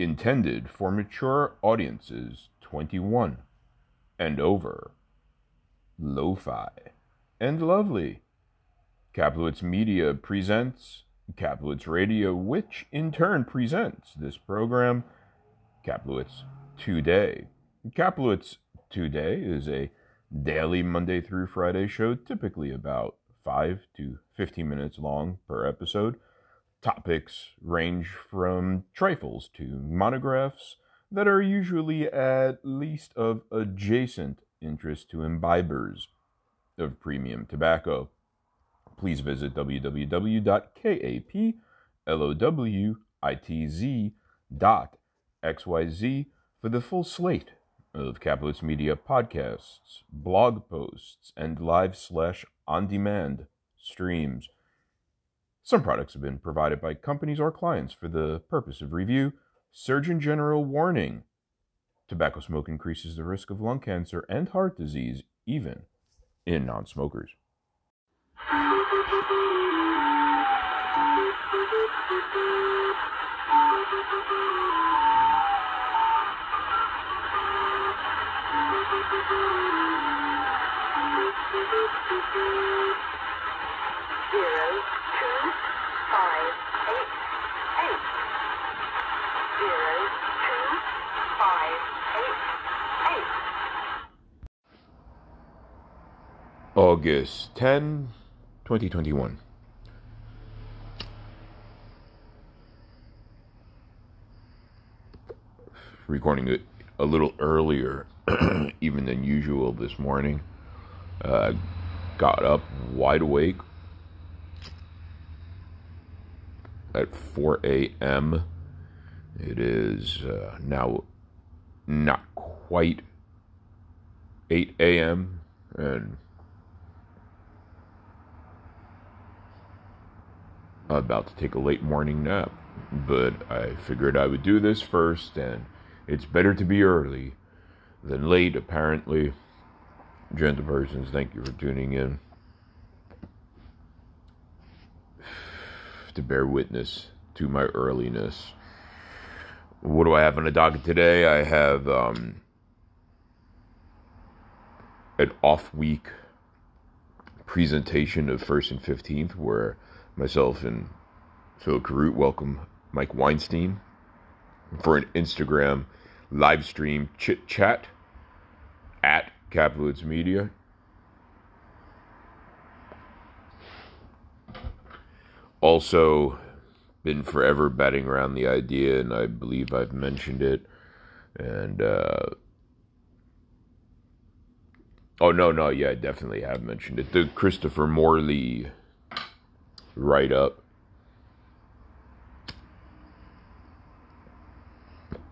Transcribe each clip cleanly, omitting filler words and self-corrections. Intended for mature audiences 21 and over. Lo-fi and lovely. Kaplowitz Media presents Kaplowitz Radio, which in turn presents this program, Kaplowitz Today. Kaplowitz Today is a daily Monday through Friday show, typically about 5 to 15 minutes long per episode. Topics range from trifles to monographs that are usually at least of adjacent interest to imbibers of premium tobacco. Please visit www.kaplowitz.xyz for the full slate of Kaplowitz Media podcasts, blog posts, and live/on-demand streams. Some products have been provided by companies or clients for the purpose of review. Surgeon General warning: tobacco smoke increases the risk of lung cancer and heart disease, even in non-smokers. August 10, 2021. Recording it a little earlier, even than usual this morning. Got up wide awake at 4 a.m. It is now not quite 8 a.m. and about to take a late morning nap, but I figured I would do this first, and it's better to be early than late, apparently. Gentlepersons, thank you for tuning in to bear witness to my earliness. What do I have on the docket today? I have an off-week presentation of 1st and 15th, where myself and Phil Karut welcome Mike Weinstein for an Instagram live stream chit chat at Kaplowitz Media. Also, been forever batting around the idea, and I believe I've mentioned it. And I definitely have mentioned it. The Christopher Morley Right up.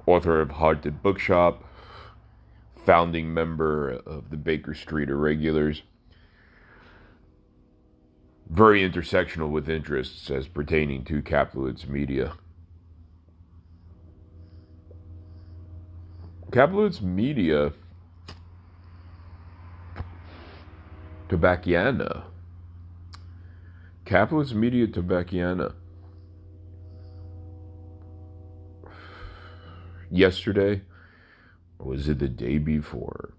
Author of Haunted Bookshop, founding member of the Baker Street Irregulars. Very intersectional with interests as pertaining to Kaplowitz Media. Kaplowitz Media Tobacchiana. Kaplowitz Media Tobacchiana. Yesterday, or was it the day before?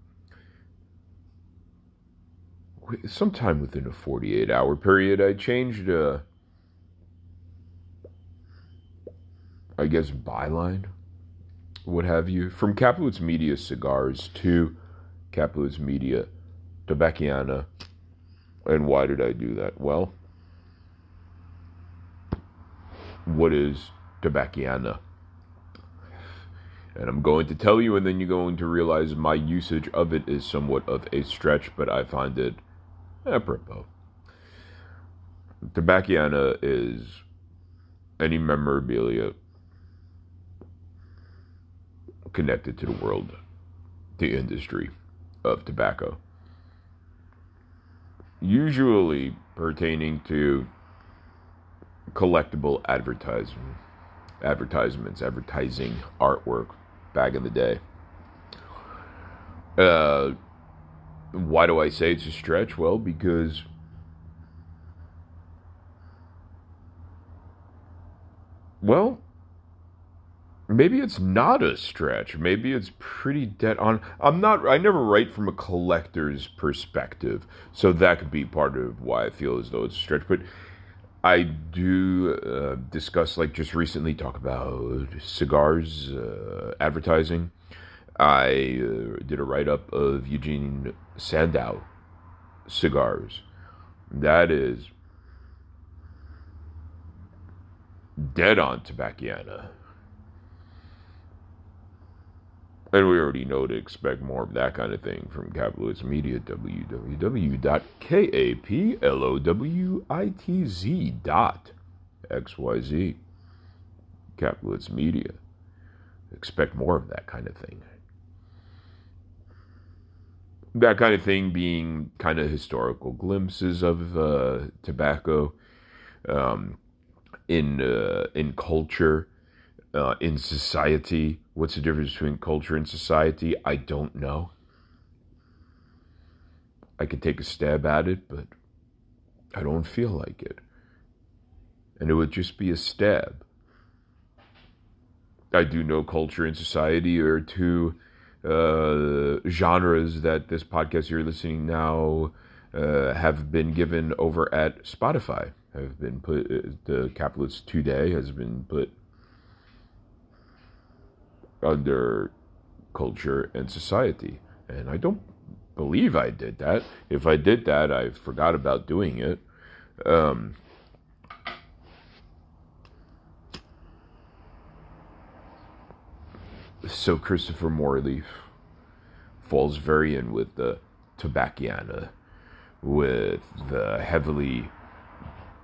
Sometime within a 48-hour period, I changed, byline, what have you, from Kaplowitz Media Cigars to Kaplowitz Media Tobacchiana. And why did I do that? Well, what is Tobacchiana? And I'm going to tell you, and then you're going to realize my usage of it is somewhat of a stretch, but I find it apropos. Tobacchiana is any memorabilia connected to the world, the industry of tobacco, usually pertaining to collectible advertising artwork back in the day. Why do I say it's a stretch? Well, because Maybe it's not a stretch. Maybe it's pretty dead on. I never write from a collector's perspective, so that could be part of why I feel as though it's a stretch. But I do discuss, like just recently, talk about cigars advertising. I did a write-up of Eugene Sandow cigars. That is dead on Tobacchiana. And we already know to expect more of that kind of thing from Kaplowitz Media, www.kaplowitz.xyz. Kaplowitz Media. Expect more of that kind of thing. That kind of thing being kind of historical glimpses of tobacco in culture. In society, what's the difference between culture and society? I don't know. I could take a stab at it, but I don't feel like it. And it would just be a stab. I do know culture and society are two genres that this podcast you're listening now have been given over at Spotify. Have been put, the Kaplowitz Today has been put under culture and society, and I don't believe I did that. If I did that, I forgot about doing it. So Christopher Morley falls very in with the Tobacchiana, with the heavily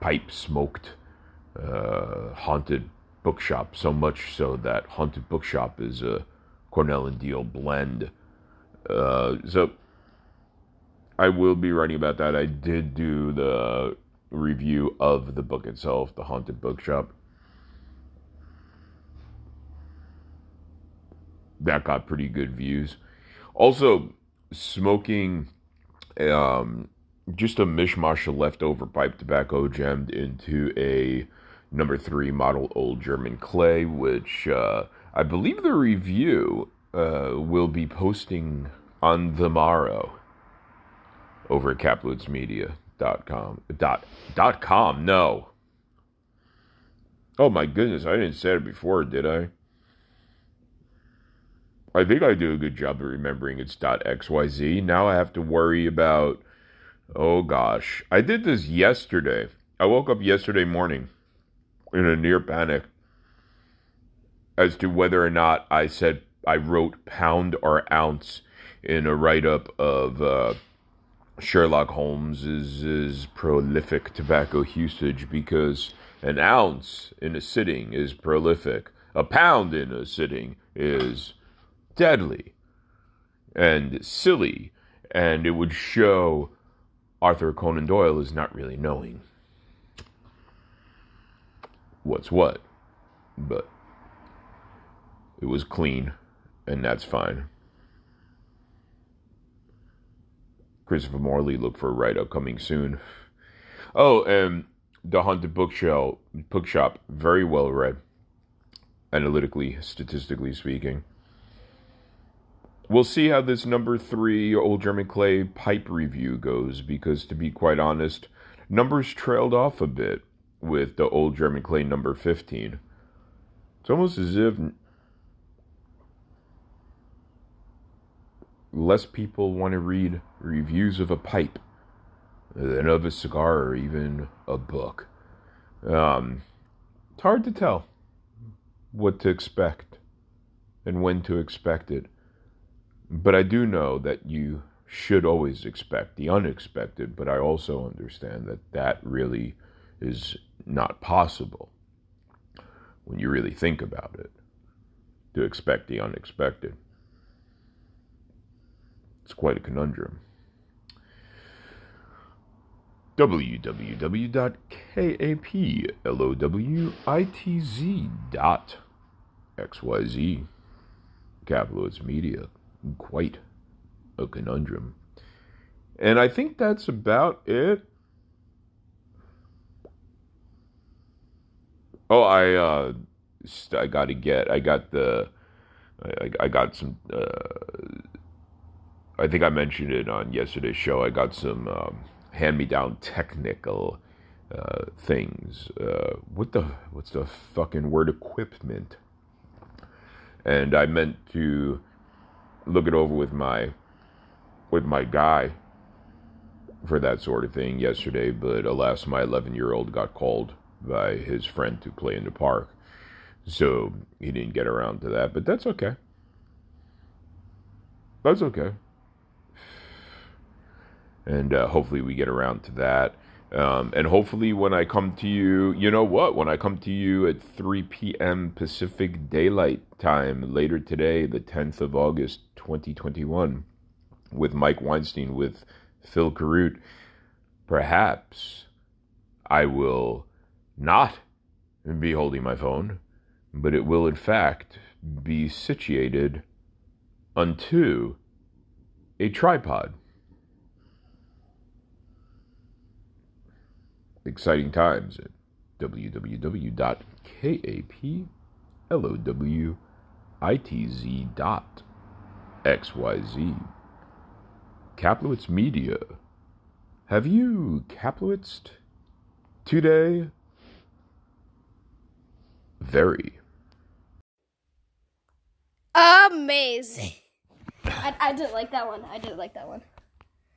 pipe-smoked haunted bookshop, so much so that Haunted Bookshop is a Cornell and Diehl blend. So I will be writing about that. I did do the review of the book itself, The Haunted Bookshop. That got pretty good views. Also, smoking just a mishmash of leftover pipe tobacco jammed into a No. 3 model old German clay, which I believe the review will be posting on the morrow over at kaplowitsmedia.com. .com, no. Oh my goodness, I didn't say it before, did I? I think I do a good job of remembering it's .xyz. Now I have to worry about, oh gosh. I did this yesterday. I woke up yesterday morning in a near panic as to whether or not I said I wrote pound or ounce in a write-up of Sherlock Holmes's prolific tobacco usage, because an ounce in a sitting is prolific. A pound in a sitting is deadly and silly, and it would show Arthur Conan Doyle is not really knowing what's what, but it was clean, and that's fine. Christopher Morley, look for a write-up coming soon. Oh, and The Haunted Bookshop, very well read, analytically, statistically speaking. We'll see how this No. 3 Old German Clay pipe review goes, because to be quite honest, numbers trailed off a bit with the old German clay number 15. It's almost as if less people want to read reviews of a pipe than of a cigar or even a book. It's hard to tell what to expect and when to expect it. But I do know that you should always expect the unexpected, but I also understand that that really is not possible when you really think about it, to expect the unexpected. It's quite a conundrum. www.kaplowitz.xyz. Kaplowitz Media. Quite a conundrum. And I think that's about it. Oh, I I think I mentioned it on yesterday's show. I got some hand-me-down technical things. What's the fucking word? Equipment. And I meant to look it over with my guy for that sort of thing yesterday, but alas, my 11-year-old got called by his friend to play in the park, so he didn't get around to that. But that's okay. That's okay. And hopefully we get around to that. And hopefully when I come to you, you know what? When I come to you at 3 p.m. Pacific Daylight Time later today, the 10th of August, 2021, with Mike Weinstein, with Phil Karut, perhaps I will not be holding my phone, but it will in fact be situated unto a tripod. Exciting times at www.kaplowitz.xyz. Kaplowitz Media. Have you Kaplowitzed today? Very amazing. I didn't like that one.